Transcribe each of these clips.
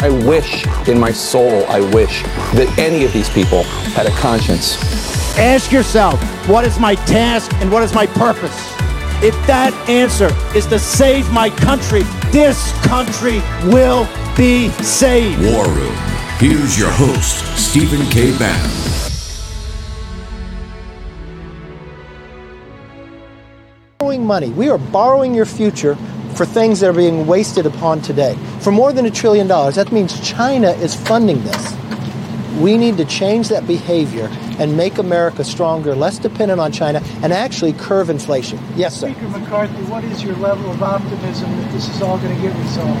I wish in my soul, I wish that any of these people had a conscience. Ask yourself, what is my task and what is my purpose? If that answer is to save my country, this country will be saved. War Room. Here's your host, Stephen K. Bannon. Borrowing money. We are borrowing your future for things that are being wasted upon today. For more than $1 trillion. That means China is funding this. We need to change that behavior and make America stronger, less dependent on China, and actually curb inflation. Yes, sir. Speaker McCarthy, what is your level of optimism that this is all going to get resolved?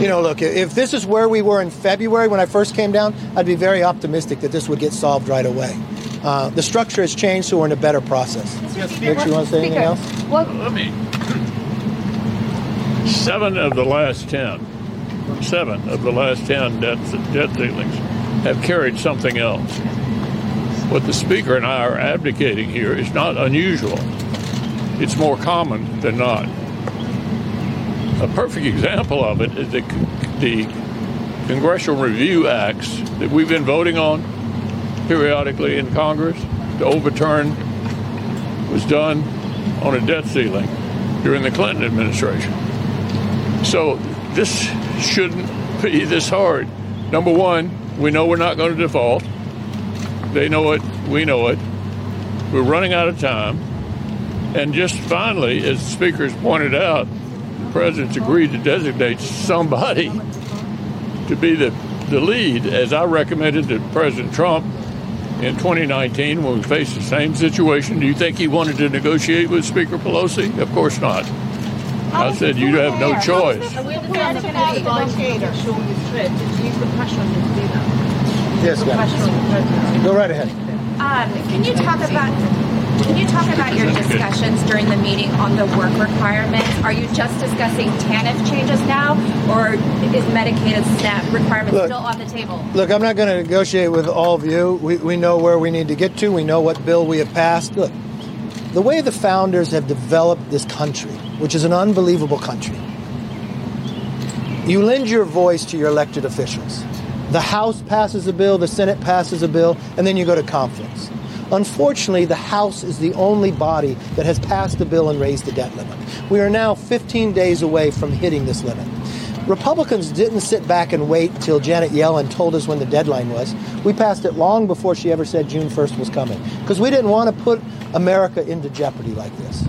You know, look, if this is where we were in February when I first came down, I'd be very optimistic that this would get solved right away. The structure has changed, so we're in a better process. Yes, Rich, you want to say anything else? Let me. 7 of the last 10 debt dealings have carried something else. What the Speaker and I are advocating here is not unusual. It's more common than not. A perfect example of it is the Congressional Review Acts that we've been voting on periodically in Congress to overturn was done on a debt ceiling during the Clinton administration. So this shouldn't be this hard. Number one, we know we're not going to default. They know it. We know it. We're running out of time. And just finally, as the Speaker has pointed out, the President's agreed to designate somebody to be the lead, as I recommended to President Trump in 2019 when we faced the same situation. Do you think he wanted to negotiate with Speaker Pelosi? Of course not. I said, you have no choice. Yes, ma'am. Go right ahead. Can you talk about your discussions during the meeting on the work requirements? Are you just discussing TANF changes now, or is Medicaid and SNAP requirements still on the table? Look, I'm not going to negotiate with all of you. We know where we need to get to. We know what bill we have passed. Look, the way the founders have developed this country, which is an unbelievable country, you lend your voice to your elected officials. The House passes a bill, the Senate passes a bill, and then you go to conference. Unfortunately, the House is the only body that has passed the bill and raised the debt limit. We are now 15 days away from hitting this limit. Republicans didn't sit back and wait till Janet Yellen told us when the deadline was. We passed it long before she ever said June 1st was coming, because we didn't want to put America into jeopardy like this.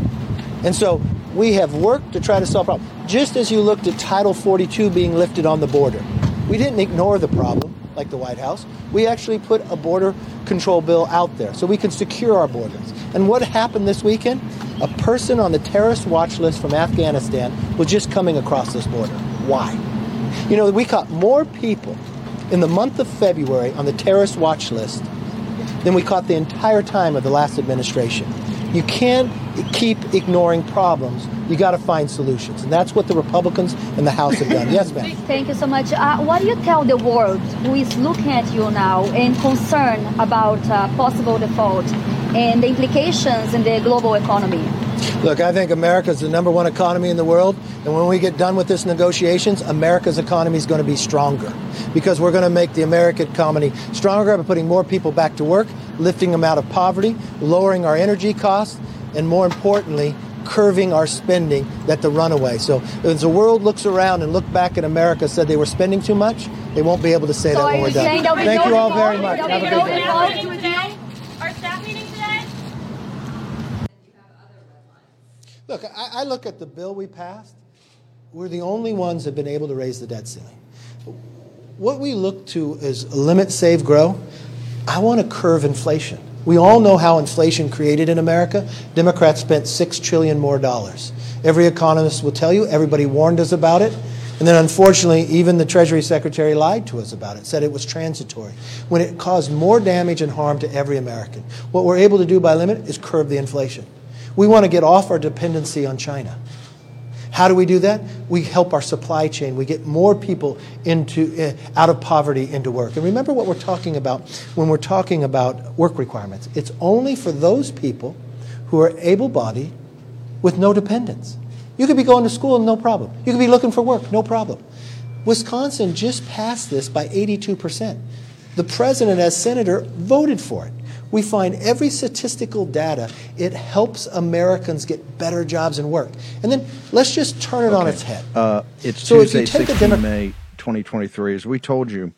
And so we have worked to try to solve problems. Just as you looked at Title 42 being lifted on the border, we didn't ignore the problem like the White House. We actually put a border control bill out there so we can secure our borders. And what happened this weekend? A person on the terrorist watch list from Afghanistan was just coming across this border. Why? You know, we caught more people in the month of February on the terrorist watch list than we caught the entire time of the last administration. You can't keep ignoring problems. You got to find solutions. And that's what the Republicans in the House have done. Yes, ma'am. Thank you so much. What do you tell the world who is looking at you now and concerned about possible default and the implications in the global economy? Look, I think America is the number one economy in the world. And when we get done with this negotiations, America's economy is going to be stronger, because we're going to make the American economy stronger by putting more people back to work, lifting them out of poverty, lowering our energy costs, and more importantly, curving our spending at the runaway. So as the world looks around and look back at America, said they were spending too much, they won't be able to say that when we're done. Thank you all very much. Have a good day. Our staff meeting today? Look, I look at the bill we passed. We're the only ones that have been able to raise the debt ceiling. What we look to is limit, save, grow. I want to curb inflation. We all know how inflation created in America. Democrats spent $6 trillion more dollars. Every economist will tell you, everybody warned us about it. And then, unfortunately, even the Treasury Secretary lied to us about it, said it was transitory, when it caused more damage and harm to every American. What we're able to do by limit is curb the inflation. We want to get off our dependency on China. How do we do that? We help our supply chain. We get more people out of poverty into work. And remember what we're talking about when we're talking about work requirements. It's only for those people who are able-bodied with no dependents. You could be going to school, no problem. You could be looking for work, no problem. Wisconsin just passed this by 82%. The president, as senator, voted for it. We find every statistical data, it helps Americans get better jobs and work. And then let's just turn it on its head. It's so Tuesday, 16 May 2023, as we told you.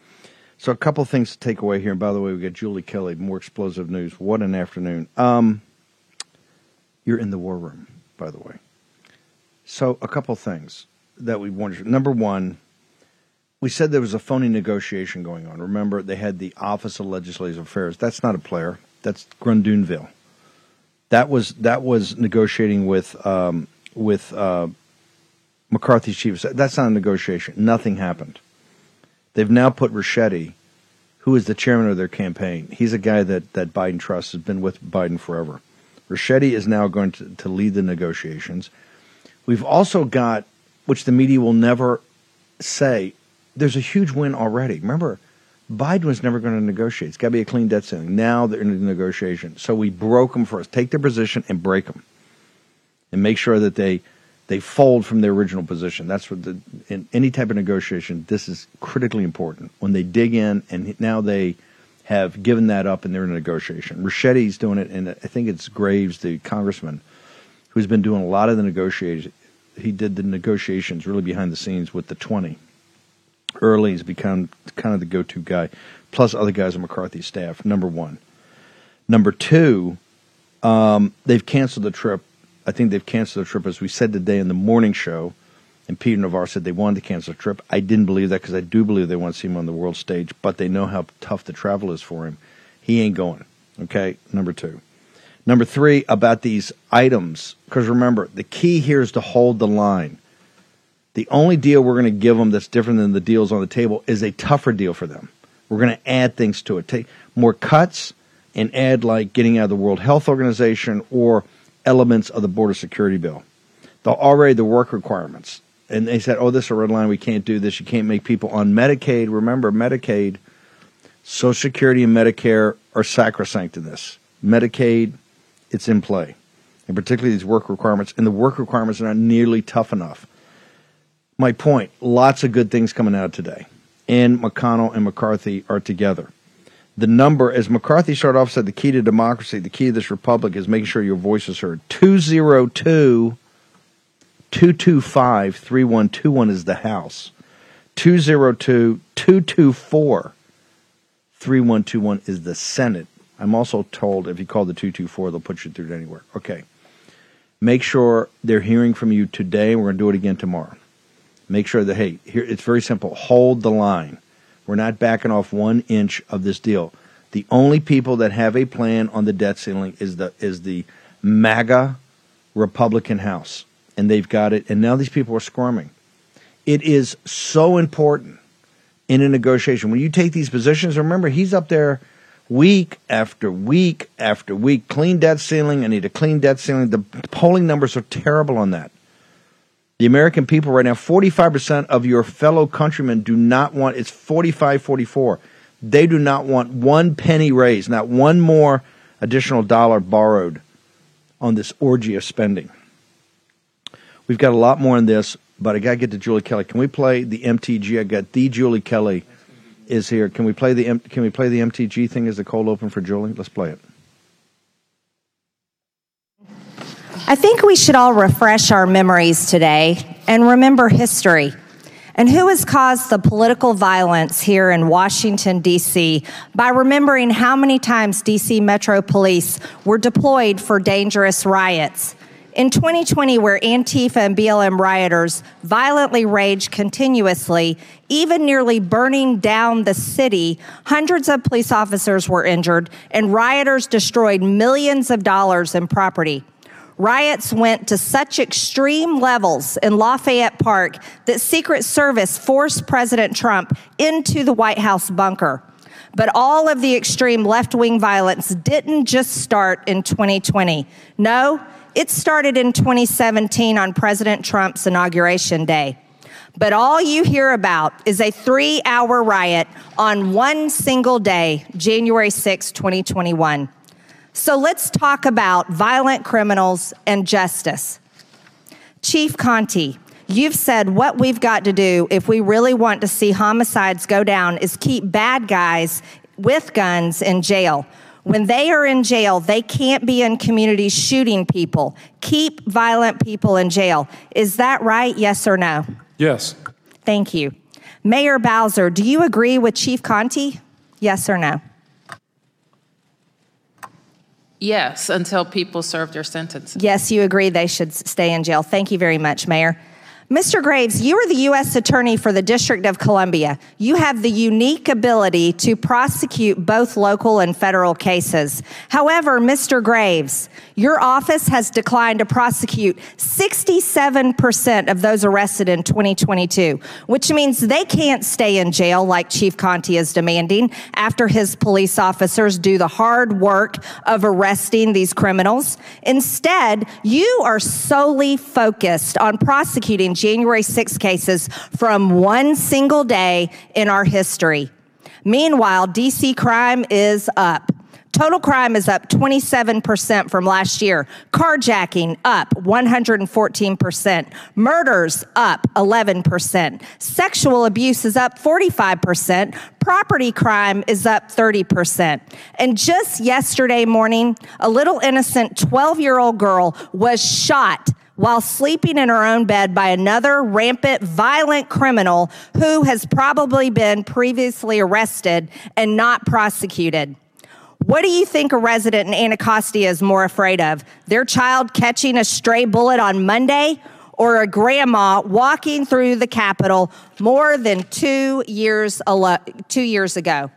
So a couple things to take away here. And by the way, we got Julie Kelly, more explosive news. What an afternoon. You're in the war room, by the way. So a couple things that we warned you. Number one, we said there was a phony negotiation going on. Remember, they had the Office of Legislative Affairs. That's not a player. That's Grundunville. That was negotiating with McCarthy's chief. That's not a negotiation. Nothing happened. They've now put Ricchetti, who is the chairman of their campaign. He's a guy that Biden trusts, has been with Biden forever. Ricchetti is now going to lead the negotiations. We've also got, which the media will never say, there's a huge win already. Remember, Biden was never going to negotiate. It's got to be a clean debt ceiling. Now they're in the negotiation. So we broke them first. Take their position and break them, and make sure that they fold from their original position. That's what in any type of negotiation, this is critically important. When they dig in, and now they have given that up and they're in a negotiation. Richetti's doing it, and I think it's Graves, the congressman, who's been doing a lot of the negotiations. He did the negotiations really behind the scenes with the 20. Early has become kind of the go-to guy, plus other guys on McCarthy's staff, number one. Number two, they've canceled the trip. I think they've canceled the trip, as we said today in the morning show, and Peter Navarro said they wanted to cancel the trip. I didn't believe that, because I do believe they want to see him on the world stage, but they know how tough the travel is for him. He ain't going, okay, number two. Number three, about these items, because remember, the key here is to hold the line. The only deal we're going to give them that's different than the deals on the table is a tougher deal for them. We're going to add things to it. Take more cuts and add, like, getting out of the World Health Organization or elements of the border security bill. Already the work requirements. And they said, this is a red line. We can't do this. You can't make people on Medicaid. Remember, Medicaid, Social Security and Medicare are sacrosanct in this. Medicaid, it's in play. And particularly these work requirements. And the work requirements are not nearly tough enough. My point, lots of good things coming out today. And McConnell and McCarthy are together. The number, as McCarthy started off, said the key to democracy, the key to this republic is making sure your voice is heard. 202-225-3121 is the House. 202-224-3121 is the Senate. I'm also told if you call the 224, they'll put you through to anywhere. Okay. Make sure they're hearing from you today. We're going to do it again tomorrow. Make sure that, hey, here it's very simple. Hold the line. We're not backing off 1 inch of this deal. The only people that have a plan on the debt ceiling is the MAGA Republican House, and they've got it. And now these people are squirming. It is so important in a negotiation when you take these positions. Remember, he's up there week after week after week. Clean debt ceiling. I need a clean debt ceiling. The polling numbers are terrible on that. The American people right now, 45% of your fellow countrymen do not want, it's 45-44. They do not want one penny raised, not one more additional dollar borrowed on this orgy of spending. We've got a lot more in this, but I got to get to Julie Kelly. Can we play the MTG? I got the Julie Kelly is here. Can we play the MTG thing as the cold open for Julie? Let's play it. I think we should all refresh our memories today and remember history and who has caused the political violence here in Washington, D.C. by remembering how many times D.C. Metro Police were deployed for dangerous riots. In 2020, where Antifa and BLM rioters violently raged continuously, even nearly burning down the city, hundreds of police officers were injured and rioters destroyed millions of dollars in property. Riots went to such extreme levels in Lafayette Park that Secret Service forced President Trump into the White House bunker. But all of the extreme left-wing violence didn't just start in 2020. No, it started in 2017 on President Trump's inauguration day. But all you hear about is a 3-hour riot on one single day, January 6, 2021. So let's talk about violent criminals and justice. Chief Conte, you've said what we've got to do if we really want to see homicides go down is keep bad guys with guns in jail. When they are in jail, they can't be in communities shooting people. Keep violent people in jail. Is that right? Yes or no? Yes. Thank you. Mayor Bowser, do you agree with Chief Conte? Yes or no? Yes, until people serve their sentence. Yes, you agree they should stay in jail. Thank you very much, Mayor. Mr. Graves, you are the U.S. Attorney for the District of Columbia. You have the unique ability to prosecute both local and federal cases. However, Mr. Graves, your office has declined to prosecute 67% of those arrested in 2022, which means they can't stay in jail like Chief Conte is demanding after his police officers do the hard work of arresting these criminals. Instead, you are solely focused on prosecuting January 6 cases from one single day in our history. Meanwhile, DC crime is up. Total crime is up 27% from last year. Carjacking up 114%. Murders up 11%. Sexual abuse is up 45%. Property crime is up 30%. And just yesterday morning, a little innocent 12-year-old girl was shot while sleeping in her own bed by another rampant, violent criminal who has probably been previously arrested and not prosecuted. What do you think a resident in Anacostia is more afraid of? Their child catching a stray bullet on Monday or a grandma walking through the Capitol more than 2 years ago?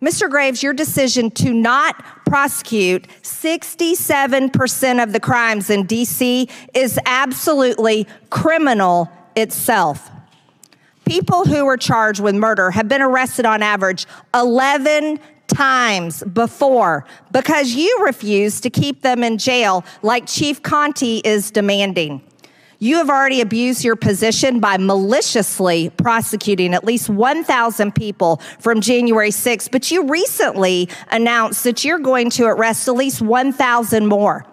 Mr. Graves, your decision to not prosecute 67% of the crimes in D.C. is absolutely criminal itself. People who are charged with murder have been arrested on average 11 times before because you refuse to keep them in jail like Chief Conte is demanding. You have already abused your position by maliciously prosecuting at least 1,000 people from January 6th, but you recently announced that you're going to arrest at least 1,000 more.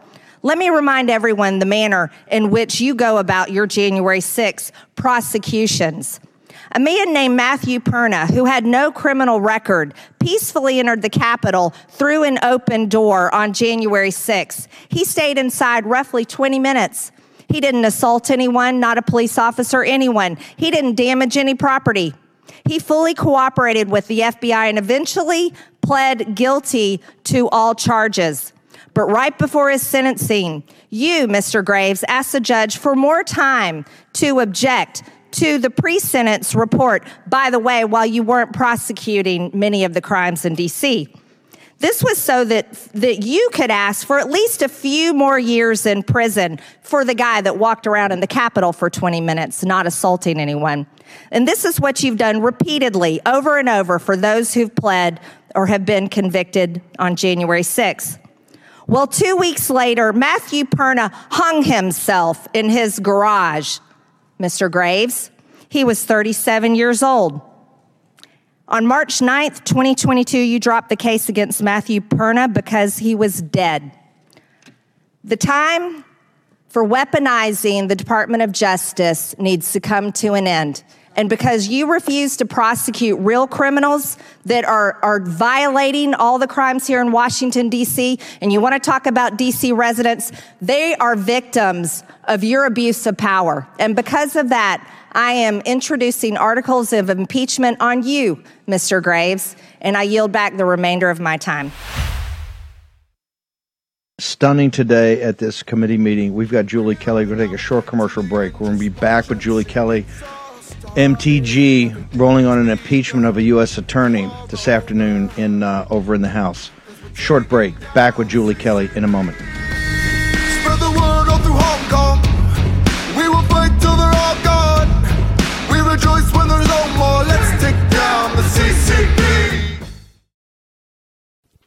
Let me remind everyone the manner in which you go about your January 6th prosecutions. A man named Matthew Perna, who had no criminal record, peacefully entered the Capitol through an open door on January 6th. He stayed inside roughly 20 minutes. He didn't assault anyone, not a police officer, anyone. He didn't damage any property. He fully cooperated with the FBI and eventually pled guilty to all charges. But right before his sentencing, you, Mr. Graves, asked the judge for more time to object to the pre-sentence report, by the way, while you weren't prosecuting many of the crimes in D.C. This was so that you could ask for at least a few more years in prison for the guy that walked around in the Capitol for 20 minutes, not assaulting anyone. And this is what you've done repeatedly, over and over, for those who've pled or have been convicted on January 6th. Well, 2 weeks later, Matthew Perna hung himself in his garage, Mr. Graves. He was 37 years old. On March 9th, 2022, you dropped the case against Matthew Perna because he was dead. The time for weaponizing the Department of Justice needs to come to an end. And because you refuse to prosecute real criminals that are violating all the crimes here in Washington, D.C., and you want to talk about D.C. residents, they are victims of your abuse of power. And because of that, I am introducing articles of impeachment on you, Mr. Graves, and I yield back the remainder of my time. Stunning today at this committee meeting. We've got Julie Kelly. We're going to take a short commercial break. We're going to be back with Julie Kelly, MTG, rolling on an impeachment of a U.S. attorney this afternoon over in the House. Short break. Back with Julie Kelly in a moment. Spread the word.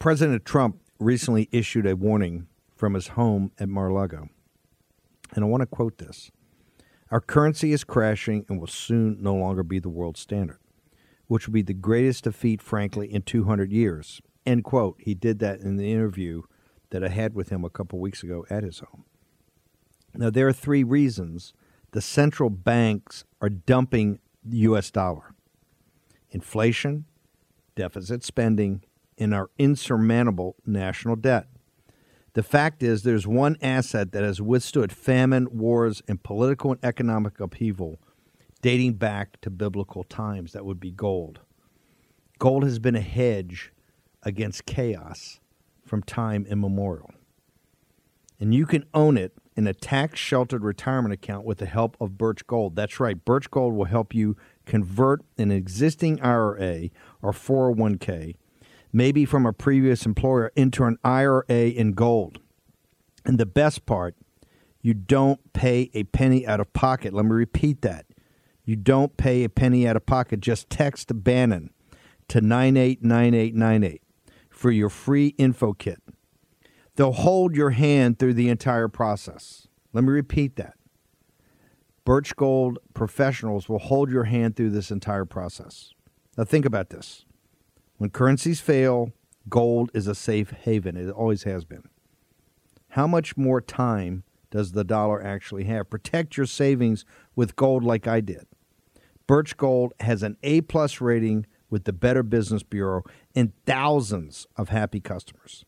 President Trump recently issued a warning from his home at Mar-a-Lago. And I want to quote this. Our currency is crashing and will soon no longer be the world standard, which will be the greatest defeat, frankly, in 200 years. End quote. He did that in the interview that I had with him a couple weeks ago at his home. Now, there are three reasons the central banks are dumping the U.S. dollar. Inflation, deficit spending, and our insurmountable national debt. The fact is there's one asset that has withstood famine, wars, and political and economic upheaval dating back to biblical times. That would be gold. Gold has been a hedge against chaos from time immemorial. And you can own it in a tax-sheltered retirement account with the help of Birch Gold. That's right. Birch Gold will help you convert an existing IRA or 401k, maybe from a previous employer, into an IRA in gold. And the best part, you don't pay a penny out of pocket. Let me repeat that. You don't pay a penny out of pocket. Just text Bannon to 989898 for your free info kit. They'll hold your hand through the entire process. Let me repeat that. Birch Gold professionals will hold your hand through this entire process. Now think about this. When currencies fail, gold is a safe haven. It always has been. How much more time does the dollar actually have? Protect your savings with gold like I did. Birch Gold has an A-plus rating with the Better Business Bureau and thousands of happy customers.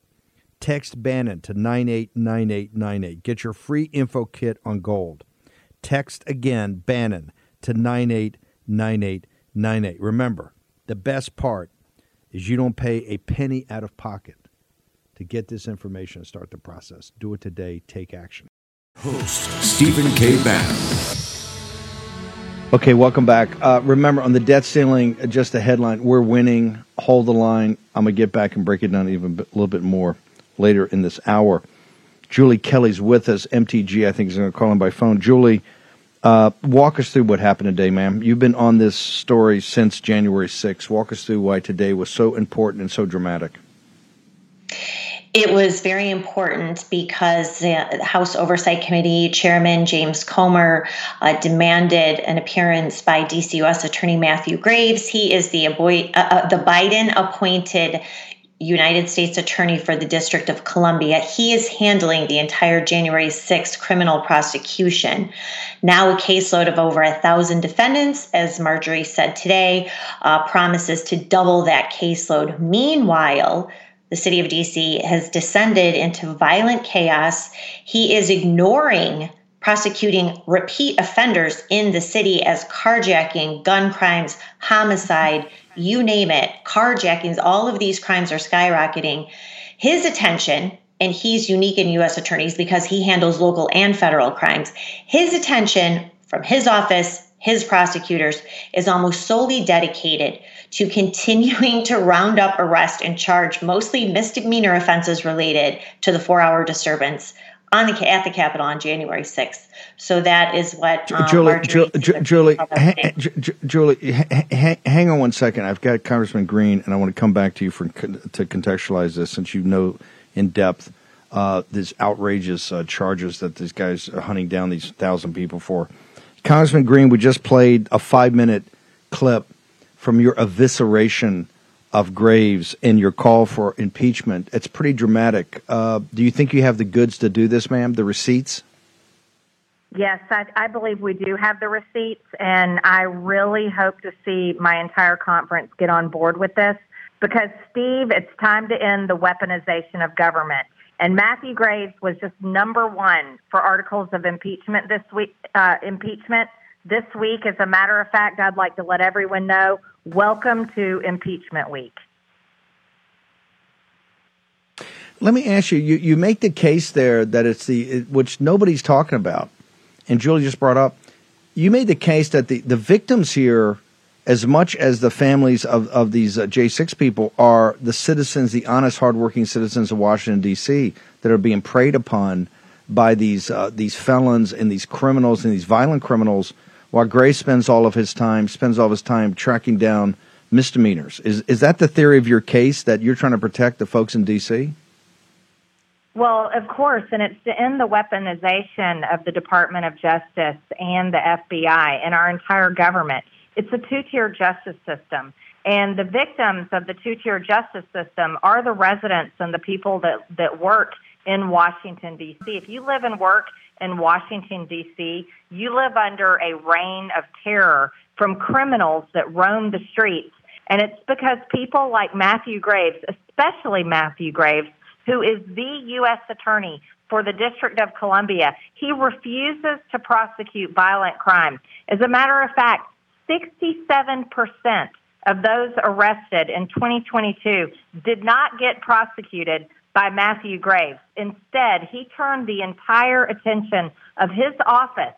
Text Bannon to 989898. Get your free info kit on gold. Text again Bannon to 989898. Remember, the best part is you don't pay a penny out of pocket to get this information and start the process. Do it today. Take action. Host Stephen K. Bannon. Okay, welcome back. Remember, on the debt ceiling, just a headline, we're winning. Hold the line. I'm going to get back and break it down even a little bit more later in this hour. Julie Kelly's with us. MTG, I think, is going to call him by phone. Julie, walk us through what happened today, ma'am. You've been on this story since January 6th. Walk us through why today was so important and so dramatic. It was very important because the House Oversight Committee Chairman James Comer demanded an appearance by D.C. U.S. Attorney Matthew Graves. He is the Biden-appointed United States Attorney for the District of Columbia. He is handling the entire January 6th criminal prosecution. Now a caseload of over 1,000 defendants, as Marjorie said today, promises to double that caseload. Meanwhile, the city of D.C. has descended into violent chaos. He is ignoring prosecuting repeat offenders in the city as carjacking, gun crimes, homicide, you name it, carjackings, all of these crimes are skyrocketing. His attention, and he's unique in U.S. attorneys because he handles local and federal crimes, his attention from his office, his prosecutors, is almost solely dedicated to continuing to round up, arrest, and charge mostly misdemeanor offenses related to the four-hour disturbance at the Capitol on January 6th. So that is what Julie, hang on one second. I've got Congressman Greene, and I want to come back to you to contextualize this, since you know in depth these outrageous charges that these guys are hunting down these 1,000 people for. Congressman Greene, we just played a 5-minute clip from your evisceration of Graves and your call for impeachment. It's pretty dramatic. Do you think you have the goods to do this, ma'am, the receipts? Yes, I believe we do have the receipts, and I really hope to see my entire conference get on board with this because, Steve, it's time to end the weaponization of government. And Matthew Graves was just number one for articles of impeachment this week. As a matter of fact, I'd like to let everyone know, welcome to Impeachment Week. Let me ask you, you make the case there that it's which nobody's talking about, and Julie just brought up, you made the case that the victims here, as much as the families of these J6 people, are the citizens, the honest, hardworking citizens of Washington, D.C., that are being preyed upon by these felons and these criminals and these violent criminals, while Gray spends all of his time tracking down misdemeanors. Is that the theory of your case, that you're trying to protect the folks in D.C.? Well, of course, and it's to end the weaponization of the Department of Justice and the FBI and our entire government. It's a two-tier justice system, and the victims of the two-tier justice system are the residents and the people that work in Washington, D.C. If you live and work in Washington, D.C., you live under a reign of terror from criminals that roam the streets, and it's because people like Matthew Graves, especially Matthew Graves, who is the U.S. attorney for the District of Columbia. He refuses to prosecute violent crime. As a matter of fact, 67% of those arrested in 2022 did not get prosecuted by Matthew Graves. Instead, he turned the entire attention of his office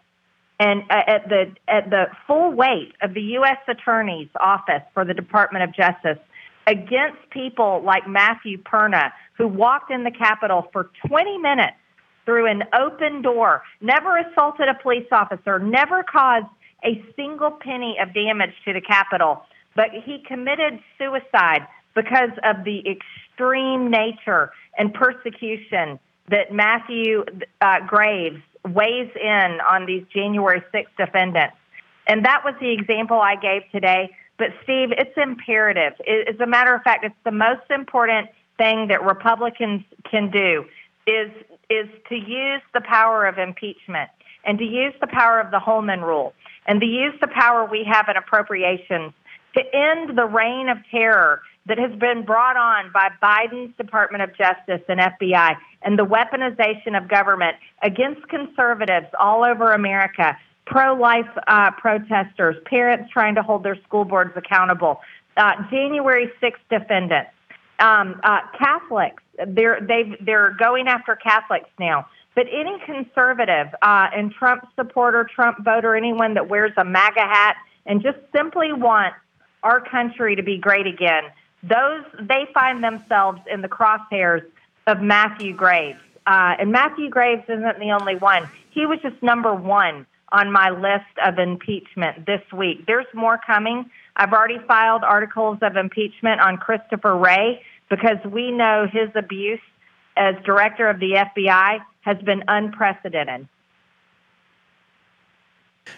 and at the full weight of the U.S. Attorney's Office for the Department of Justice against people like Matthew Perna, who walked in the Capitol for 20 minutes through an open door, never assaulted a police officer, never caused a single penny of damage to the Capitol, but he committed suicide because of the extreme nature and persecution that Matthew Graves weighs in on these January 6 defendants. And that was the example I gave today. But, Steve, it's imperative. As a matter of fact, it's the most important thing that Republicans can do is to use the power of impeachment and to use the power of the Holman Rule and to use the power we have in appropriations to end the reign of terror that has been brought on by Biden's Department of Justice and FBI and the weaponization of government against conservatives all over America, pro-life protesters, parents trying to hold their school boards accountable, January 6 defendants, Catholics. They're going after Catholics now. But any conservative and Trump supporter, Trump voter, anyone that wears a MAGA hat and just simply wants our country to be great again, those they find themselves in the crosshairs of Matthew Graves. And Matthew Graves isn't the only one. He was just number one on my list of impeachment this week. There's more coming. I've already filed articles of impeachment on Christopher Wray because we know his abuse as director of the FBI has been unprecedented.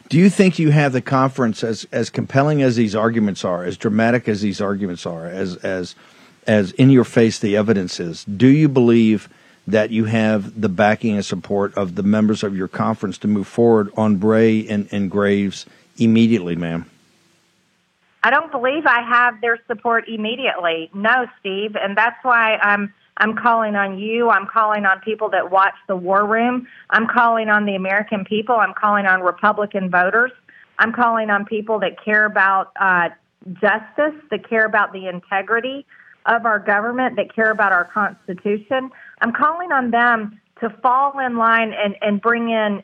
Do you think you have the conference, as compelling as these arguments are, as dramatic as these arguments are, as in your face the evidence is, do you believe that you have the backing and support of the members of your conference to move forward on Bray and Graves immediately, ma'am? I don't believe I have their support immediately. No, Steve, and that's why I'm calling on you. I'm calling on people that watch the War Room. I'm calling on the American people. I'm calling on Republican voters. I'm calling on people that care about justice, that care about the integrity of our government, that care about our Constitution. I'm calling on them to fall in line and bring in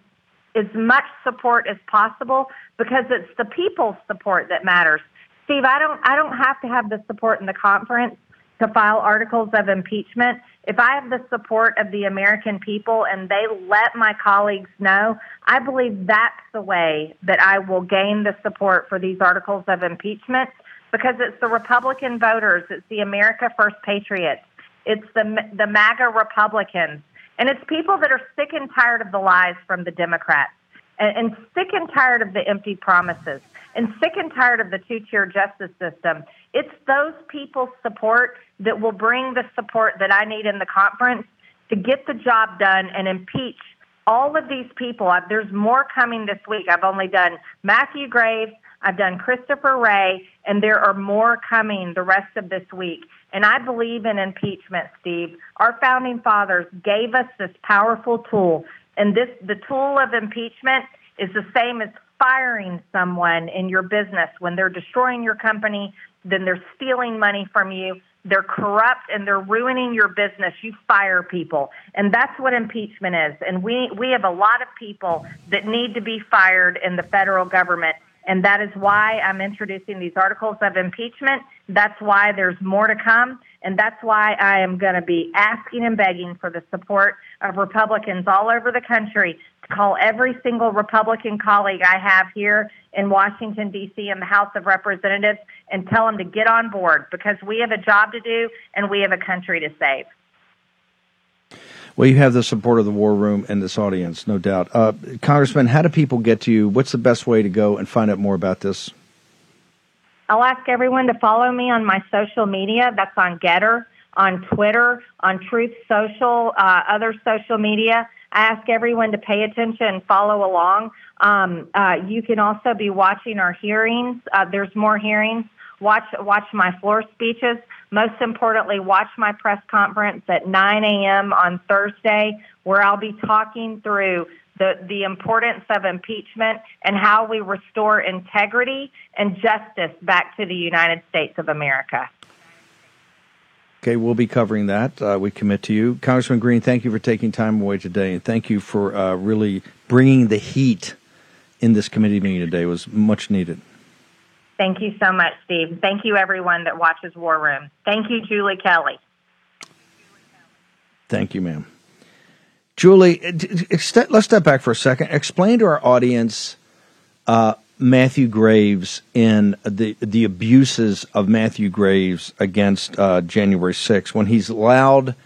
as much support as possible because it's the people's support that matters. Steve, I don't have to have the support in the conference to file articles of impeachment. If I have the support of the American people and they let my colleagues know, I believe that's the way that I will gain the support for these articles of impeachment because it's the Republican voters, it's the America First patriots, it's the MAGA Republicans, and it's people that are sick and tired of the lies from the Democrats and sick and tired of the empty promises and sick and tired of the two-tier justice system. It's those people's support that will bring the support that I need in the conference to get the job done and impeach all of these people. There's more coming this week. I've only done Matthew Graves, I've done Christopher Wray, and there are more coming the rest of this week. And I believe in impeachment, Steve. Our founding fathers gave us this powerful tool, and the tool of impeachment is the same as firing someone in your business when they're destroying your company, then they're stealing money from you, they're corrupt, and they're ruining your business. You fire people, and that's what impeachment is. And we have a lot of people that need to be fired in the federal government, And that is why I'm introducing these articles of impeachment. That's why there's more to come. And that's why I am going to be asking and begging for the support of Republicans all over the country to call every single Republican colleague I have here in Washington, D.C., in the House of Representatives, and tell them to get on board, because we have a job to do and we have a country to save. Well, you have the support of the War Room and this audience, no doubt. Congressman, how do people get to you? What's the best way to go and find out more about this? I'll ask everyone to follow me on my social media. That's on Getter, on Twitter, on Truth Social, other social media. I ask everyone to pay attention and follow along. You can also be watching our hearings. There's more hearings. Watch my floor speeches. Most importantly, watch my press conference at 9 a.m. on Thursday, where I'll be talking through the importance of impeachment and how we restore integrity and justice back to the United States of America. Okay, we'll be covering that. We commit to you. Congressman Greene, thank you for taking time away today, and thank you for really bringing the heat in this committee meeting today. It was much needed. Thank you so much, Steve. Thank you, everyone that watches War Room. Thank you, Julie Kelly. Thank you, ma'am. Julie, let's step back for a second. Explain to our audience Matthew Graves and the abuses of Matthew Graves against January 6th, when he's allowed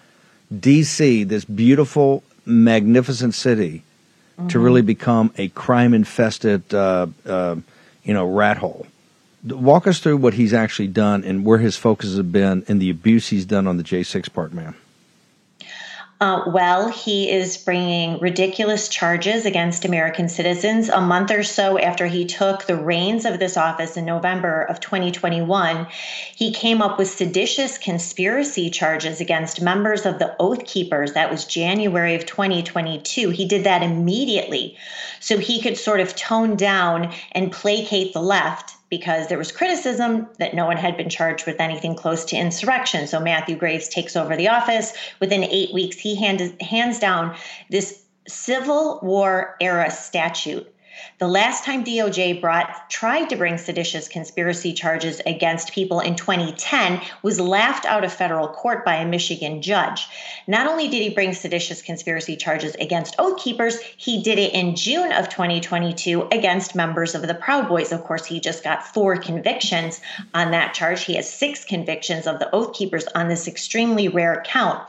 D.C., this beautiful, magnificent city, to really become a crime-infested rat hole. Walk us through what he's actually done and where his focus has been and the abuse he's done on the J6 part, ma'am. Well, he is bringing ridiculous charges against American citizens a month or so after he took the reins of this office in November of 2021. He came up with seditious conspiracy charges against members of the Oath Keepers. That was January of 2022. He did that immediately so he could sort of tone down and placate the left, because there was criticism that no one had been charged with anything close to insurrection. So Matthew Graves takes over the office. Within 8 weeks, he hands down this Civil War era statute. The last time DOJ tried to bring seditious conspiracy charges against people in 2010 was laughed out of federal court by a Michigan judge. Not only did he bring seditious conspiracy charges against Oath Keepers, he did it in June of 2022 against members of the Proud Boys. Of course, he just got 4 convictions on that charge. He has 6 convictions of the Oath Keepers on this extremely rare count.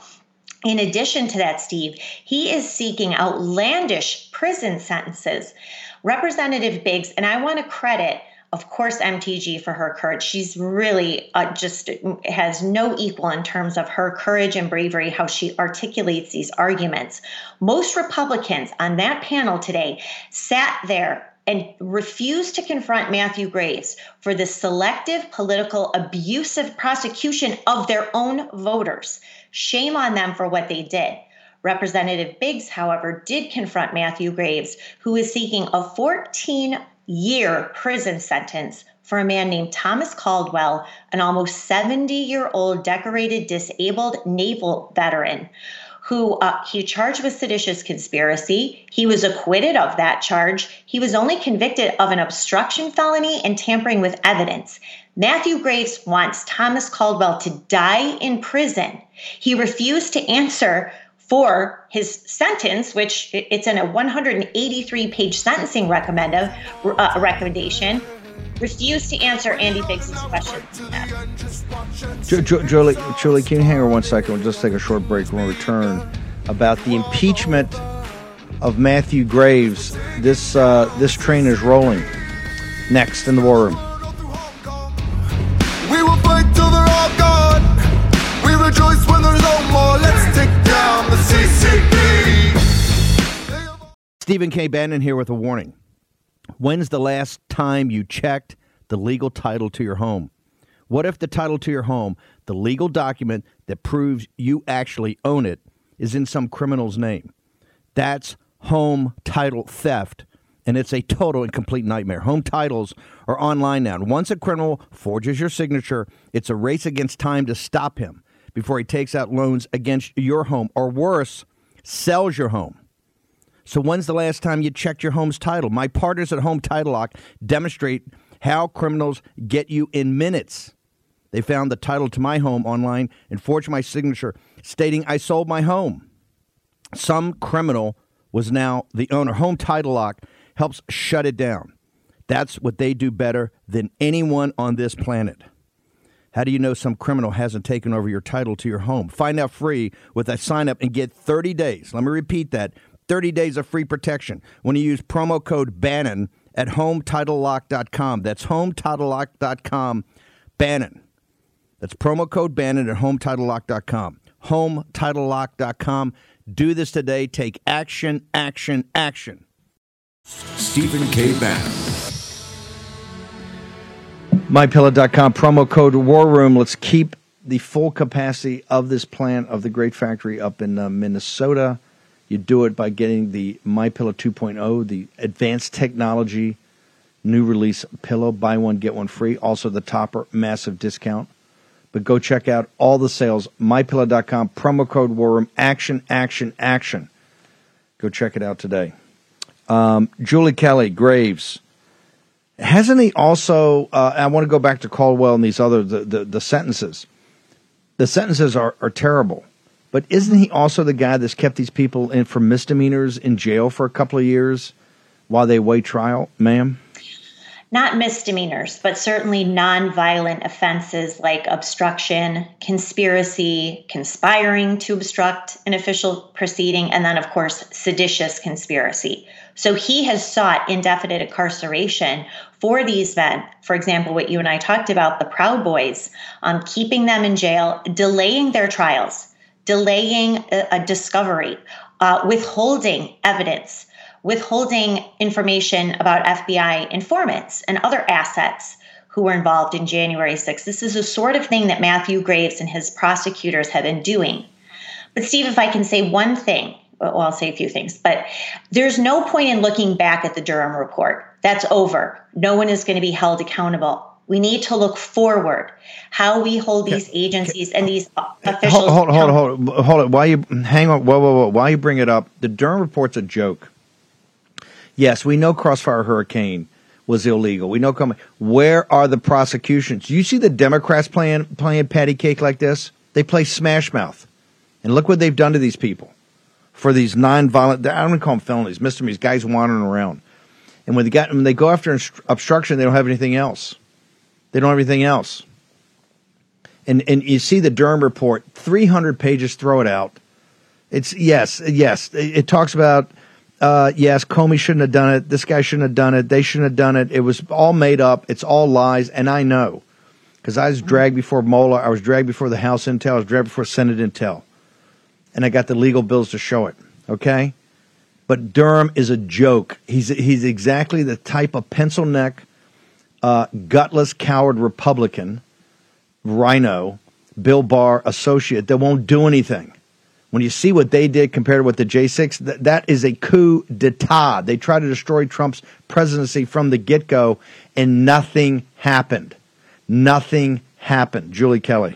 In addition to that, Steve, he is seeking outlandish prison sentences. Representative Biggs, and I want to credit, of course, MTG for her courage. She's really just has no equal in terms of her courage and bravery, how she articulates these arguments. Most Republicans on that panel today sat there and refused to confront Matthew Graves for the selective, political, abusive prosecution of their own voters. Shame on them for what they did. Representative Biggs, however, did confront Matthew Graves, who is seeking a 14-year prison sentence for a man named Thomas Caldwell, an almost 70-year-old decorated disabled naval veteran, who he charged with seditious conspiracy. He was acquitted of that charge. He was only convicted of an obstruction felony and tampering with evidence. Matthew Graves wants Thomas Caldwell to die in prison. He refused to answer for his sentence, which it's in a 183-page sentencing recommendation, refused to answer Andy Biggs' question. Julie, can you hang on 1 second? We'll just take a short break. We'll return about the impeachment of Matthew Graves. This train is rolling. Next in the War Room. We will fight till they're all gone. We rejoice when there's no more. Let's take down the CCP. Stephen K. Bannon here with a warning. When's the last time you checked the legal title to your home? What if the title to your home, the legal document that proves you actually own it, is in some criminal's name? That's home title theft, and it's a total and complete nightmare. Home titles are online now, and once a criminal forges your signature, it's a race against time to stop him before he takes out loans against your home, or worse, sells your home. So when's the last time you checked your home's title? My partners at Home Title Lock demonstrate how criminals get you in minutes. They found the title to my home online and forged my signature stating I sold my home. Some criminal was now the owner. Home Title Lock helps shut it down. That's what they do better than anyone on this planet. How do you know some criminal hasn't taken over your title to your home? Find out free with a sign-up and get 30 days. Let me repeat that. 30 days of free protection when you use promo code Bannon at HomeTitleLock.com. That's HomeTitleLock.com, Bannon. That's promo code Bannon at HomeTitleLock.com. HomeTitleLock.com. Do this today. Take action, action, action. Stephen K. Bannon. MyPillow.com, promo code War Room. Let's keep the full capacity of this plant of the great factory up in Minnesota. You do it by getting the MyPillow 2.0, the advanced technology, new release pillow. Buy one, get one free. Also the topper, massive discount. But go check out all the sales, MyPillow.com, promo code War Room, action, action, action. Go check it out today. Julie Kelly, Graves. Hasn't he also, I want to go back to Caldwell and these other, the sentences. The sentences are terrible. But isn't he also the guy that's kept these people in for misdemeanors in jail for a couple of years while they wait trial, ma'am? Not misdemeanors, but certainly nonviolent offenses like obstruction, conspiracy, conspiring to obstruct an official proceeding, and then, of course, seditious conspiracy. So he has sought indefinite incarceration for these men. For example, what you and I talked about, the Proud Boys, keeping them in jail, delaying their trials, delaying a discovery, withholding evidence, withholding information about FBI informants and other assets who were involved in January 6th. This is the sort of thing that Matthew Graves and his prosecutors have been doing. But Steve, if I can say one thing, well, I'll say a few things, but there's no point in looking back at the Durham report. That's over. No one is going to be held accountable. We need to look forward, how we hold these agencies and these officials. Hold it. Hang on. Why you bring it up? The Durham report's a joke. Yes, we know Crossfire Hurricane was illegal. We know coming. Where are the prosecutions? You see the Democrats playing patty cake like this? They play Smash Mouth. And look what they've done to these people for these nonviolent, I don't even call them felonies, misdemeanors, guys wandering around. And when they go after obstruction, they don't have anything else. They don't have anything else. And you see the Durham report, 300 pages, throw it out. It's yes. It talks about yes, Comey shouldn't have done it. This guy shouldn't have done it. They shouldn't have done it. It was all made up. It's all lies. And I know because I was dragged before Mueller. I was dragged before the House Intel. I was dragged before Senate Intel. And I got the legal bills to show it. Okay. But Durham is a joke. He's exactly the type of pencil neck, gutless, coward Republican, rhino, Bill Barr associate that won't do anything. When you see what they did compared to what the J6, that is a coup d'etat. They tried to destroy Trump's presidency from the get-go, and nothing happened. Nothing happened. Julie Kelly.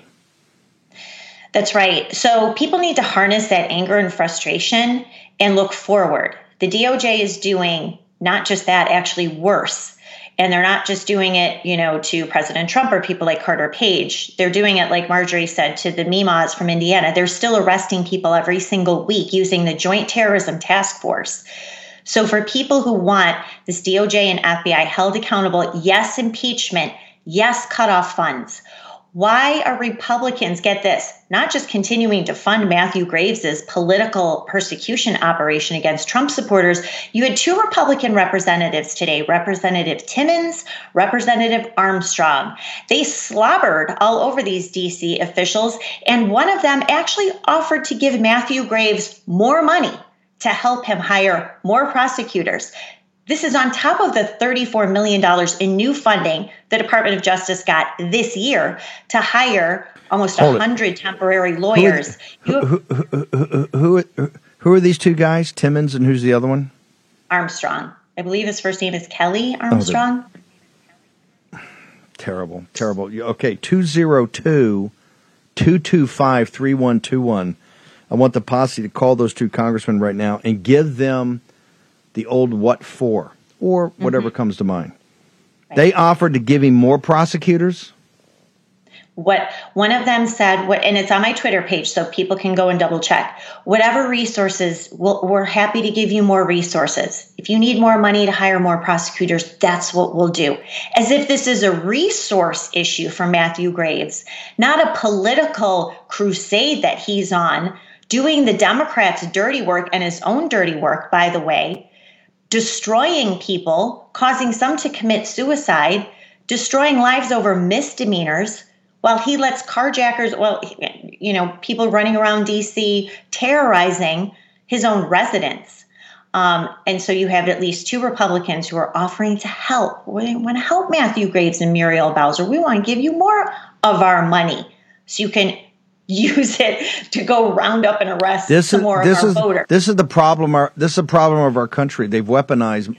That's right. So people need to harness that anger and frustration and look forward. The DOJ is doing not just that, actually worse. And they're not just doing it, to President Trump or people like Carter Page. They're doing it, like Marjorie said, to the Mimas from Indiana. They're still arresting people every single week using the Joint Terrorism Task Force. So for people who want this DOJ and FBI held accountable, yes, impeachment, yes, cutoff funds. Why are Republicans, get this, not just continuing to fund Matthew Graves' political persecution operation against Trump supporters? You had two Republican representatives today, Representative Timmons, Representative Armstrong. They slobbered all over these D.C. officials, and one of them actually offered to give Matthew Graves more money to help him hire more prosecutors. This is on top of the $34 million in new funding the Department of Justice got this year to hire almost 100 temporary lawyers. Who are these two guys, Timmons, and who's the other one? Armstrong. I believe his first name is Kelly Armstrong. Oh, terrible. Okay, 202-225-3121. I want the posse to call those two congressmen right now and give them – the old what for, or whatever comes to mind. Right. They offered to give him more prosecutors. What one of them said, and it's on my Twitter page, so people can go and double check. Whatever resources, we're happy to give you more resources. If you need more money to hire more prosecutors, that's what we'll do. As if this is a resource issue for Matthew Graves, not a political crusade that he's on, doing the Democrats' dirty work and his own dirty work, by the way, destroying people, causing some to commit suicide, destroying lives over misdemeanors, while he lets carjackers, people running around D.C. terrorizing his own residents. And so you have at least two Republicans who are offering to help. We want to help Matthew Graves and Muriel Bowser. We want to give you more of our money so you can use it to go round up and arrest some more of our voters. This is the problem. This is the problem of our country. They've weaponized.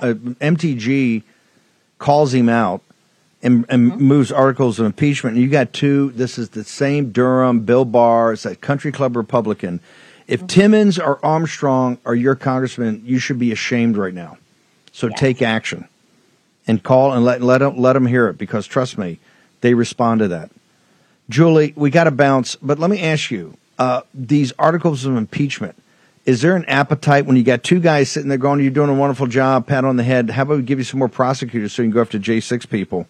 MTG calls him out and moves articles of impeachment. And you got two. This is the same Durham, Bill Barr. It's a country club Republican. If Timmons or Armstrong are your congressman, you should be ashamed right now. So take action and call and let them hear it, because trust me, they respond to that. Julie, we got to bounce, but let me ask you, these articles of impeachment, is there an appetite when you got two guys sitting there going, you're doing a wonderful job, pat on the head, how about we give you some more prosecutors so you can go after J6 people,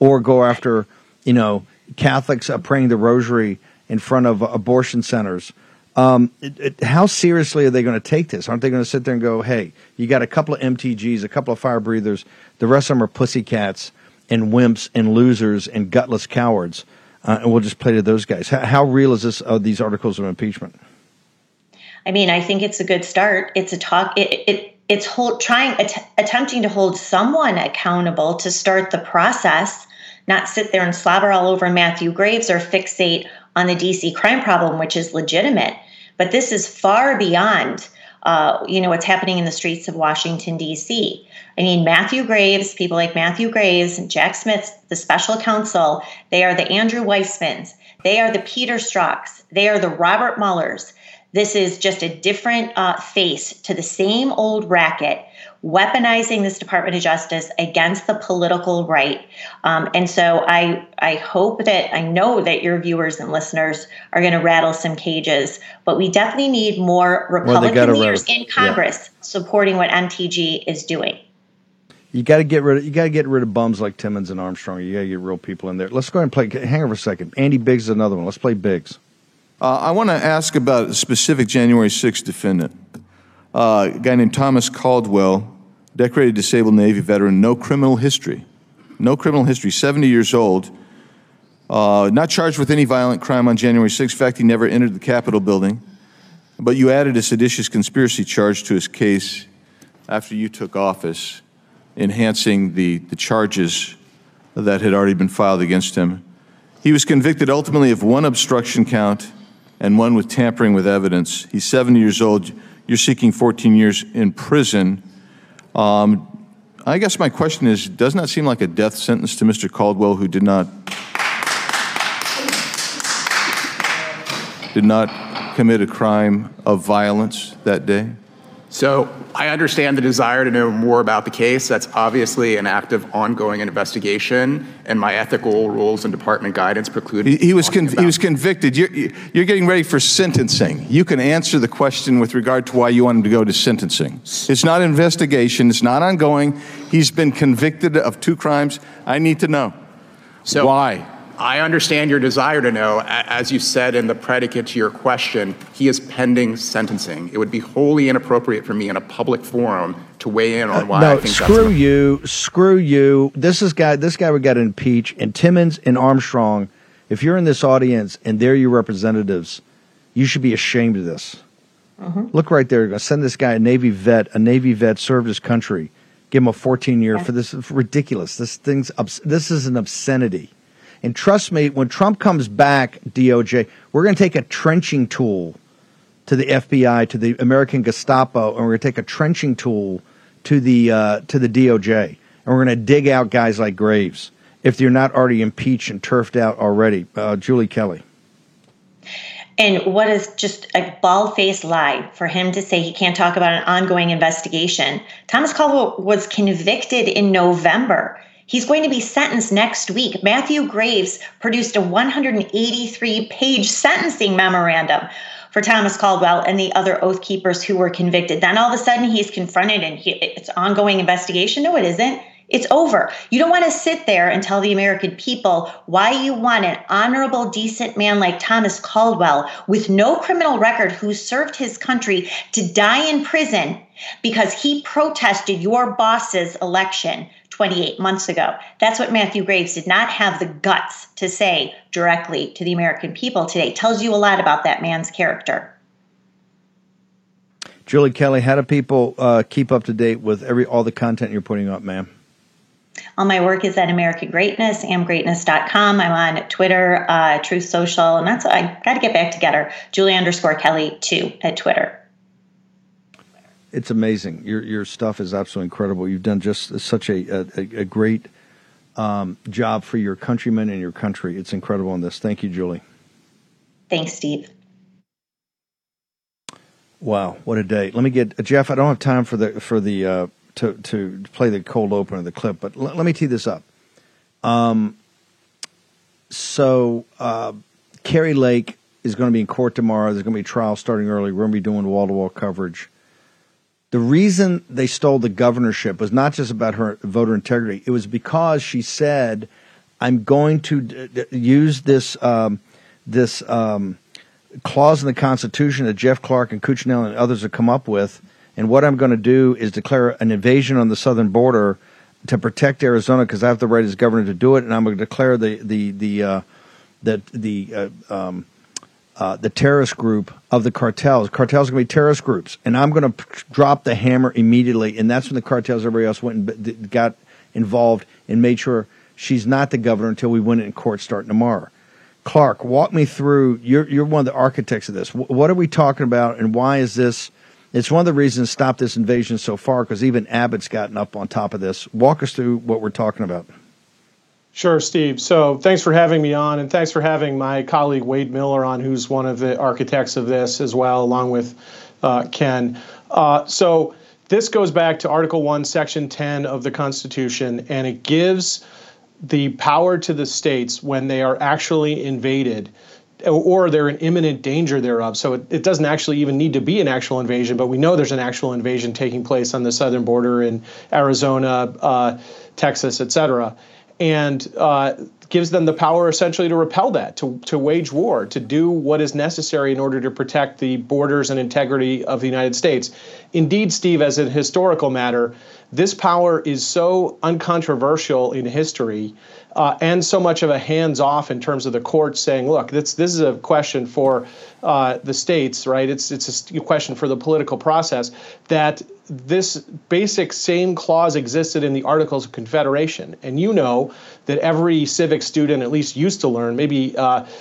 or go after, Catholics praying the rosary in front of abortion centers? How seriously are they going to take this? Aren't they going to sit there and go, hey, you got a couple of MTGs, a couple of fire breathers, the rest of them are pussycats and wimps and losers and gutless cowards, and we'll just play to those guys? How real is this of these articles of impeachment? I mean, I think it's a good start. It's a talk. It's attempting to hold someone accountable to start the process, not sit there and slobber all over Matthew Graves or fixate on the D.C. crime problem, which is legitimate. But this is far beyond, what's happening in the streets of Washington, D.C. I mean, people like Matthew Graves and Jack Smith, the special counsel, they are the Andrew Weissmans. They are the Peter Strzok's. They are the Robert Mueller's. This is just a different face to the same old racket, weaponizing this Department of Justice against the political right. And so I hope that, I know that your viewers and listeners are going to rattle some cages, but we definitely need more Republican leaders in Congress supporting what MTG is doing. You got to get rid of bums like Timmons and Armstrong. You got to get real people in there. Let's go ahead and play. Hang on for a second. Andy Biggs is another one. Let's play Biggs. I want to ask about a specific January 6th defendant, a guy named Thomas Caldwell, decorated disabled Navy veteran, no criminal history, 70 years old, not charged with any violent crime on January 6th. In fact, he never entered the Capitol building. But you added a seditious conspiracy charge to his case after you took office, enhancing the charges that had already been filed against him. He was convicted ultimately of one obstruction count and one with tampering with evidence. He's 70 years old. You're seeking 14 years in prison. I guess my question is, does not seem like a death sentence to Mr. Caldwell, who did not commit a crime of violence that day? So I understand the desire to know more about the case. That's obviously an active, ongoing investigation, and my ethical rules and department guidance preclude. He was convicted. You're getting ready for sentencing. You can answer the question with regard to why you want him to go to sentencing. It's not investigation. It's not ongoing. He's been convicted of two crimes. I need to know. So why? I understand your desire to know. As you said in the predicate to your question, he is pending sentencing. It would be wholly inappropriate for me in a public forum to weigh in on why. No, I think screw you. This guy we got to impeach. And Timmons and Armstrong, if you're in this audience and they're your representatives, you should be ashamed of this. Look right there. You're going to send this guy, a Navy vet, served his country, give him a 14-year for this. It's ridiculous. This is an obscenity. And trust me, when Trump comes back, DOJ, we're going to take a trenching tool to the FBI, to the American Gestapo, and we're going to take a trenching tool to the DOJ, and we're going to dig out guys like Graves if they're not already impeached and turfed out already. Julie Kelly. And what is just a bald-faced lie for him to say he can't talk about an ongoing investigation. Thomas Caldwell was convicted in November. He's going to be sentenced next week. Matthew Graves produced a 183-page sentencing memorandum for Thomas Caldwell and the other Oath Keepers who were convicted. Then all of a sudden he's confronted and it's ongoing investigation. No, it isn't. It's over. You don't want to sit there and tell the American people why you want an honorable, decent man like Thomas Caldwell with no criminal record who served his country to die in prison because he protested your boss's election 28 months ago. That's what Matthew Graves did not have the guts to say directly to the American people today. Tells you a lot about that man's character. Julie Kelly, how do people keep up to date with all the content you're putting up, ma'am? All my work is at American Greatness, amgreatness.com. I'm on Twitter, Truth Social, and that's I got to get back together. Julie_Kelly2 at Twitter. It's amazing. Your stuff is absolutely incredible. You've done just such a great job for your countrymen and your country. It's incredible on this. Thank you, Julie. Thanks, Steve. Wow, what a day! Let me get Jeff. I don't have time for the. To play the cold open of the clip, but let me tee this up. So Carrie Lake is going to be in court tomorrow. There's going to be a trial starting early. We're going to be doing wall-to-wall coverage. The reason they stole the governorship was not just about her voter integrity. It was because she said, I'm going to use this this clause in the Constitution that Jeff Clark and Cuccinelli and others have come up with. And what I'm going to do is declare an invasion on the southern border to protect Arizona because I have the right as governor to do it, and I'm going to declare the terrorist group of the cartels. Cartels are going to be terrorist groups, and I'm going to drop the hammer immediately. And that's when the cartels, everybody else, went and got involved and made sure she's not the governor until we win it in court starting tomorrow. Clark, walk me through. You're one of the architects of this. What are we talking about, and why is this? It's one of the reasons Stop This Invasion so far, because even Abbott's gotten up on top of this. Walk us through what we're talking about. Sure, Steve. So thanks for having me on, and thanks for having my colleague Wade Miller on, who's one of the architects of this as well, along with Ken. So this goes back to Article 1, Section 10 of the Constitution, and it gives the power to the states when they are actually invaded or they're in imminent danger thereof. So it doesn't actually even need to be an actual invasion, but we know there's an actual invasion taking place on the southern border in Arizona, Texas, et cetera, and gives them the power essentially to repel that, to wage war, to do what is necessary in order to protect the borders and integrity of the United States. Indeed, Steve, as a historical matter, this power is so uncontroversial in history and so much of a hands-off in terms of the courts saying, look, this is a question for the states, right? It's a question for the political process, that this basic same clause existed in the Articles of Confederation. And you know that every civic student at least used to learn, maybe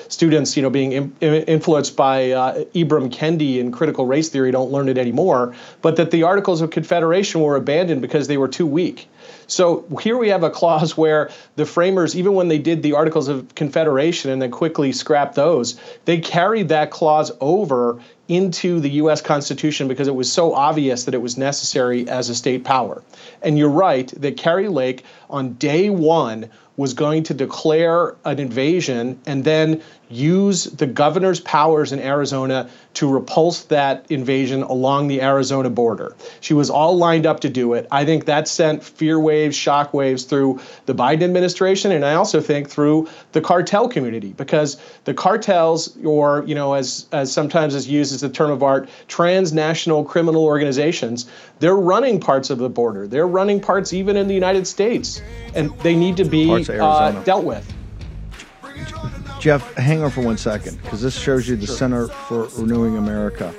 students being influenced by Ibram Kendi and critical race theory don't learn it anymore, but that the Articles of Confederation were abandoned because they were too weak. So here we have a clause where the framers, even when they did the Articles of Confederation and then quickly scrapped those, they carried that clause over into the U.S. Constitution because it was so obvious that it was necessary as a state power. And you're right that Carrie Lake on day one was going to declare an invasion and then use the governor's powers in Arizona to repulse that invasion along the Arizona border. She was all lined up to do it. I think that sent fear waves, shock waves through the Biden administration, and I also think through the cartel community, because the cartels, or as sometimes is used as a term of art, transnational criminal organizations, they're running parts of the border. They're running parts even in the United States, and they need to be dealt with. Jeff, hang on for one second, because this shows you the Center for Renewing America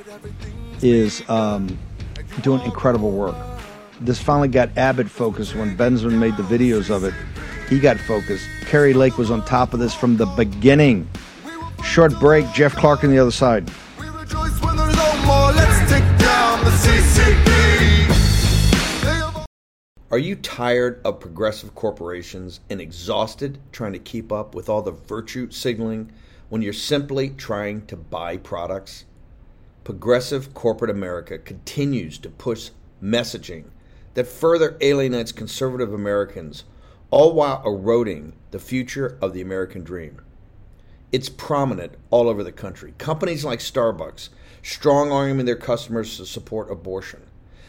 is doing incredible work. This finally got Abbott focused. When Benjamin made the videos of it, he got focused. Carrie Lake was on top of this from the beginning. Short break, Jeff Clark on the other side. We rejoice when there's no more. Let's take down the CCP. Are you tired of progressive corporations and exhausted trying to keep up with all the virtue signaling when you're simply trying to buy products? Progressive corporate America continues to push messaging that further alienates conservative Americans, all while eroding the future of the American dream. It's prominent all over the country. Companies like Starbucks strong-arming their customers to support abortion.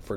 for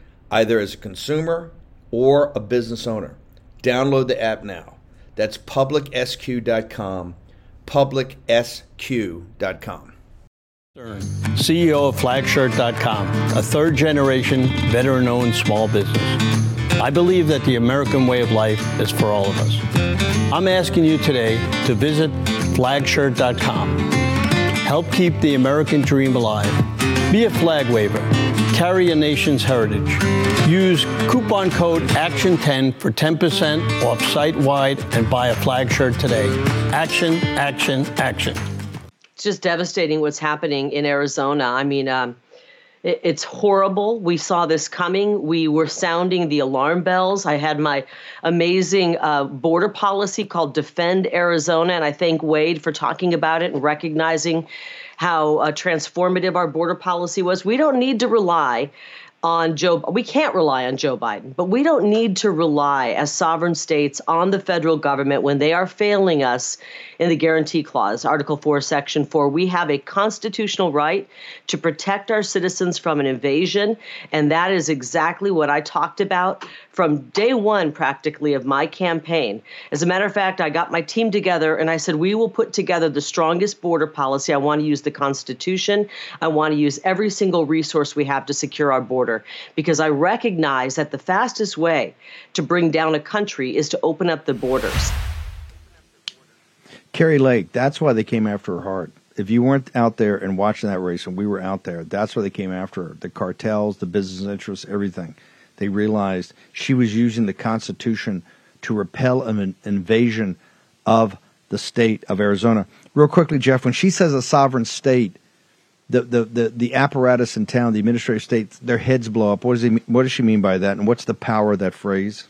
either as a consumer or a business owner. Download the app now. That's publicsq.com, publicsq.com. CEO of Flagshirt.com, a third-generation, veteran-owned small business. I believe that the American way of life is for all of us. I'm asking you today to visit Flagshirt.com. Help keep the American dream alive. Be a flag waver. Carry a nation's heritage. Use coupon code ACTION10 for 10% off site-wide and buy a flag shirt today. Action, action, action. It's just devastating what's happening in Arizona. I mean, it's horrible. We saw this coming. We were sounding the alarm bells. I had my amazing border policy called Defend Arizona, and I thank Wade for talking about it and recognizing how transformative our border policy was. We don't need to rely on we can't rely on Joe Biden, but we don't need to rely as sovereign states on the federal government when they are failing us in the Guarantee Clause, Article 4, Section 4. We have a constitutional right to protect our citizens from an invasion, and that is exactly what I talked about from day one, practically, of my campaign. As a matter of fact, I got my team together and I said, we will put together the strongest border policy. I want to use the Constitution. I want to use every single resource we have to secure our border, because I recognize that the fastest way to bring down a country is to open up the borders. Carrie Lake, that's why they came after her hard. If you weren't out there and watching that race, and we were out there, that's why they came after her. The cartels, the business interests, everything. They realized she was using the Constitution to repel an invasion of the state of Arizona. Real quickly, Jeff, when she says a sovereign state, the apparatus in town, the administrative state, their heads blow up. What does she mean by that, and what's the power of that phrase?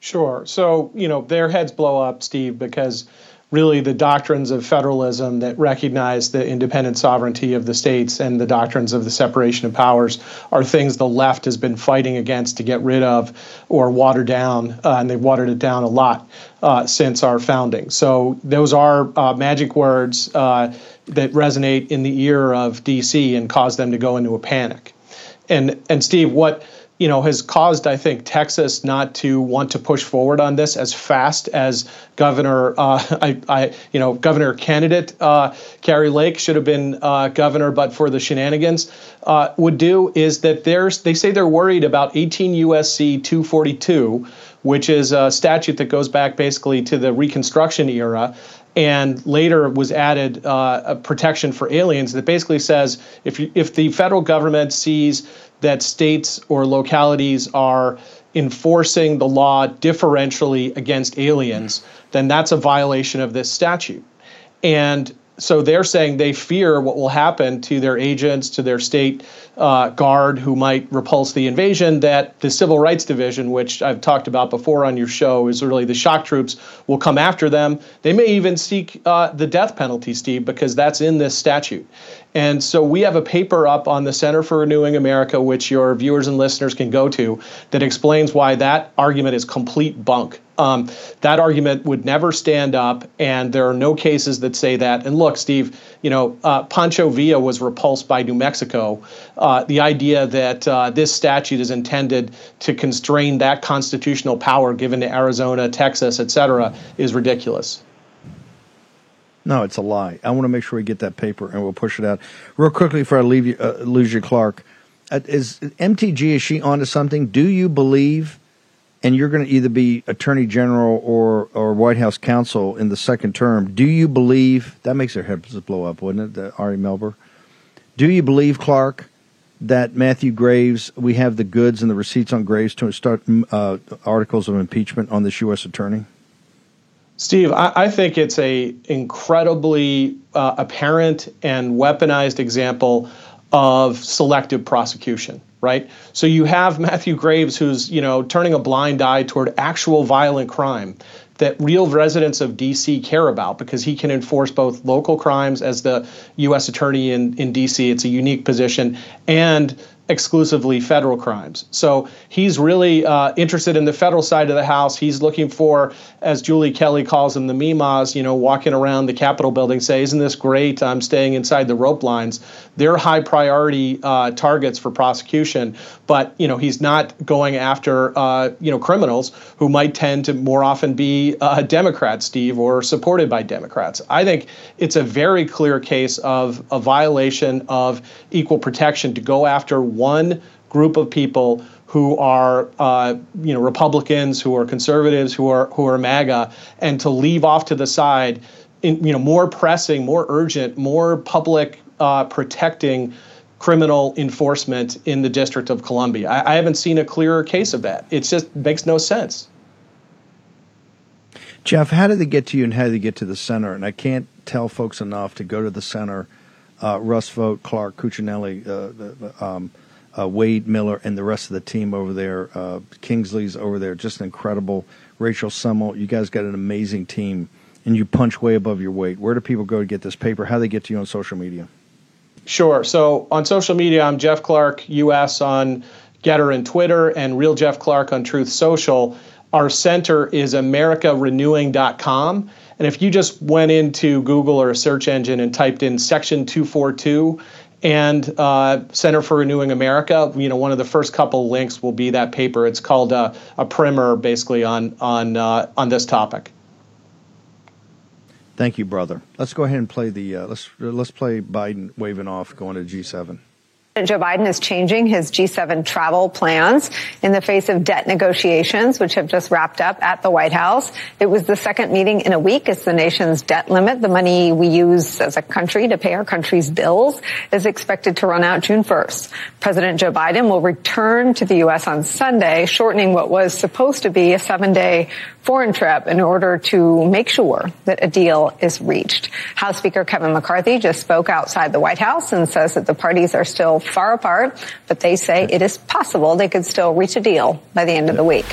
Sure. So, their heads blow up, Steve, because really the doctrines of federalism that recognize the independent sovereignty of the states and the doctrines of the separation of powers are things the left has been fighting against to get rid of or water down, and they've watered it down a lot since our founding. So those are magic words that resonate in the ear of D.C. and cause them to go into a panic. And Steve, what has caused, I think, Texas not to want to push forward on this as fast as governor candidate Carrie Lake, should have been governor but for the shenanigans, would do, is that they say they're worried about 18 U.S.C. 242, which is a statute that goes back basically to the Reconstruction era, and later was added a protection for aliens that basically says if the federal government sees that states or localities are enforcing the law differentially against aliens, then that's a violation of this statute. And So they're saying they fear what will happen to their agents, to their state guard who might repulse the invasion, that the Civil Rights Division, which I've talked about before on your show, is really the shock troops, will come after them. They may even seek the death penalty, Steve, because that's in this statute. And so we have a paper up on the Center for Renewing America, which your viewers and listeners can go to, that explains why that argument is complete bunk. That argument would never stand up, and there are no cases that say that. And look, Steve, Pancho Villa was repulsed by New Mexico. The idea that this statute is intended to constrain that constitutional power given to Arizona, Texas, et cetera, is ridiculous. No, it's a lie. I want to make sure we get that paper, and we'll push it out. Real quickly before I leave you, lose you, Clark, is MTG, is she onto something? Do you believe, and you're going to either be Attorney General or White House Counsel in the second term, do you believe, that makes their heads blow up, wouldn't it, Ari Melber? Do you believe, Clark, that Matthew Graves, we have the goods and the receipts on Graves to start articles of impeachment on this U.S. attorney? Steve, I think it's a incredibly apparent and weaponized example of selective prosecution, right? So you have Matthew Graves, who's, turning a blind eye toward actual violent crime that real residents of D.C. care about, because he can enforce both local crimes as the U.S. attorney in D.C. It's a unique position, and exclusively federal crimes. So he's really interested in the federal side of the house. He's looking for, as Julie Kelly calls them, the Meemaws, walking around the Capitol building, say, isn't this great? I'm staying inside the rope lines. They're high priority targets for prosecution, but, he's not going after, criminals who might tend to more often be Democrats, Steve, or supported by Democrats. I think it's a very clear case of a violation of equal protection to go after one group of people who are, Republicans, who are conservatives, who are MAGA, and to leave off to the side, more pressing, more urgent, more public protecting criminal enforcement in the District of Columbia. I haven't seen a clearer case of that. It just makes no sense. Jeff, how did they get to you, and how did they get to the center? And I can't tell folks enough to go to the center. Russ Vogt, Clark Cuccinelli, Wade Miller, and the rest of the team over there. Kingsley's over there, just incredible. Rachel Summel, you guys got an amazing team, and you punch way above your weight. Where do people go to get this paper? How do they get to you on social media? Sure. So on social media, I'm Jeff Clark US on Getter and Twitter, and Real Jeff Clark on Truth Social. Our center is AmericaRenewing.com. And if you just went into Google or a search engine and typed in Section 242 and Center for Renewing America, one of the first couple links will be that paper. It's called a primer, basically, on this topic. Thank you, brother. Let's go ahead and play the let's play Biden waving off, going to G7. Joe Biden is changing his G7 travel plans in the face of debt negotiations, which have just wrapped up at the White House. It was the second meeting in a week. It's the nation's debt limit. The money we use as a country to pay our country's bills is expected to run out June 1st. President Joe Biden will return to the U.S. on Sunday, shortening what was supposed to be a 7-day foreign trip in order to make sure that a deal is reached. House Speaker Kevin McCarthy just spoke outside the White House and says that the parties are still far apart, but they say it is possible they could still reach a deal by the end of the week.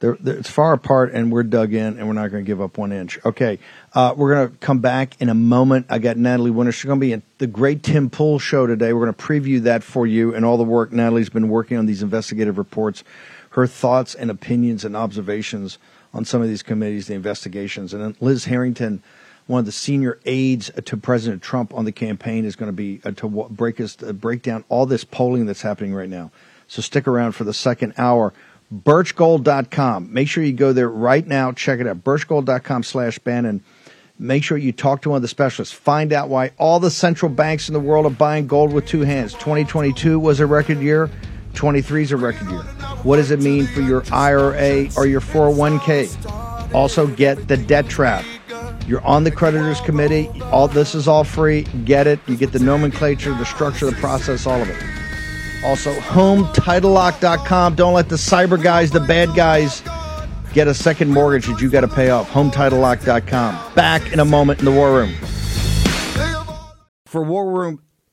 It's far apart, and we're dug in, and we're not going to give up one inch. Okay, we're going to come back in a moment. I got Natalie Winter. She's going to be in the great Tim Pool show today. We're going to preview that for you and all the work Natalie's been working on, these investigative reports, her thoughts and opinions and observations on some of these committees, the investigations. And then Liz Harrington, one of the senior aides to President Trump on the campaign, is going to be to break down all this polling that's happening right now. So stick around for the second hour. Birchgold.com. Make sure you go there right now. Check it out. Birchgold.com/Bannon. Make sure you talk to one of the specialists. Find out why all the central banks in the world are buying gold with two hands. 2022 was a record year. 23 is a record year. What does it mean for your IRA or your 401k? Also, get the debt trap. You're on the creditors committee. All this is all free. Get it. You get the nomenclature, the structure, the process, all of it. Also, HomeTitleLock.com. Don't let the cyber guys, the bad guys, Get a second mortgage that you got to pay off. HomeTitleLock.com. Back in a moment in the War Room. For War Room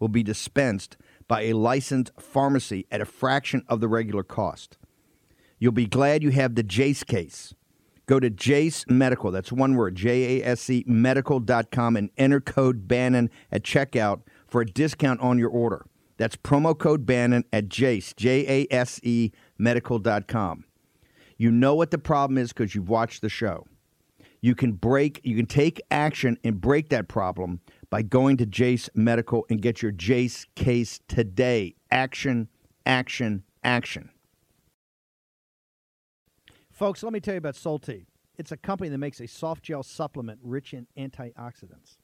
will be dispensed by a licensed pharmacy at a fraction of the regular cost. You'll be glad you have the Jace case. Go to Jace Medical, that's one word, J-A-S-E, medical.com, and enter code Bannon at checkout for a discount on your order. That's promo code Bannon at Jace, J-A-S-E, medical.com. You know what the problem is because you've watched the show. You can take action and break that problem by going to Jace Medical and get your Jace case today. Action, action, action. Folks, let me tell you about Solti. It's a company that makes a soft gel supplement rich in antioxidants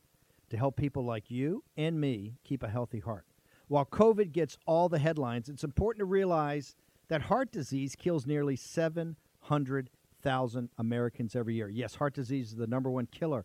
to help people like you and me keep a healthy heart. While COVID gets all the headlines, it's important to realize that heart disease kills nearly 700,000 Americans every year. Yes, heart disease is the number one killer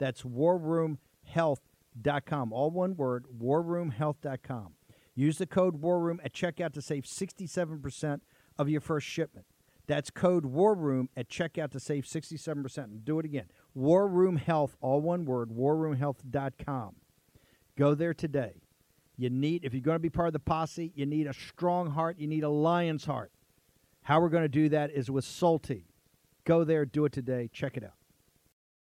That's warroomhealth.com. All one word, warroomhealth.com. Use the code WARROOM at checkout to save 67% of your first shipment. That's code WARROOM at checkout to save 67%. And do it again. WarRoomHealth, all one word, warroomhealth.com. Go there today. You need, if you're going to be part of the posse, you need a strong heart. You need a lion's heart. How we're going to do that is with Solti. Go there, do it today, check it out.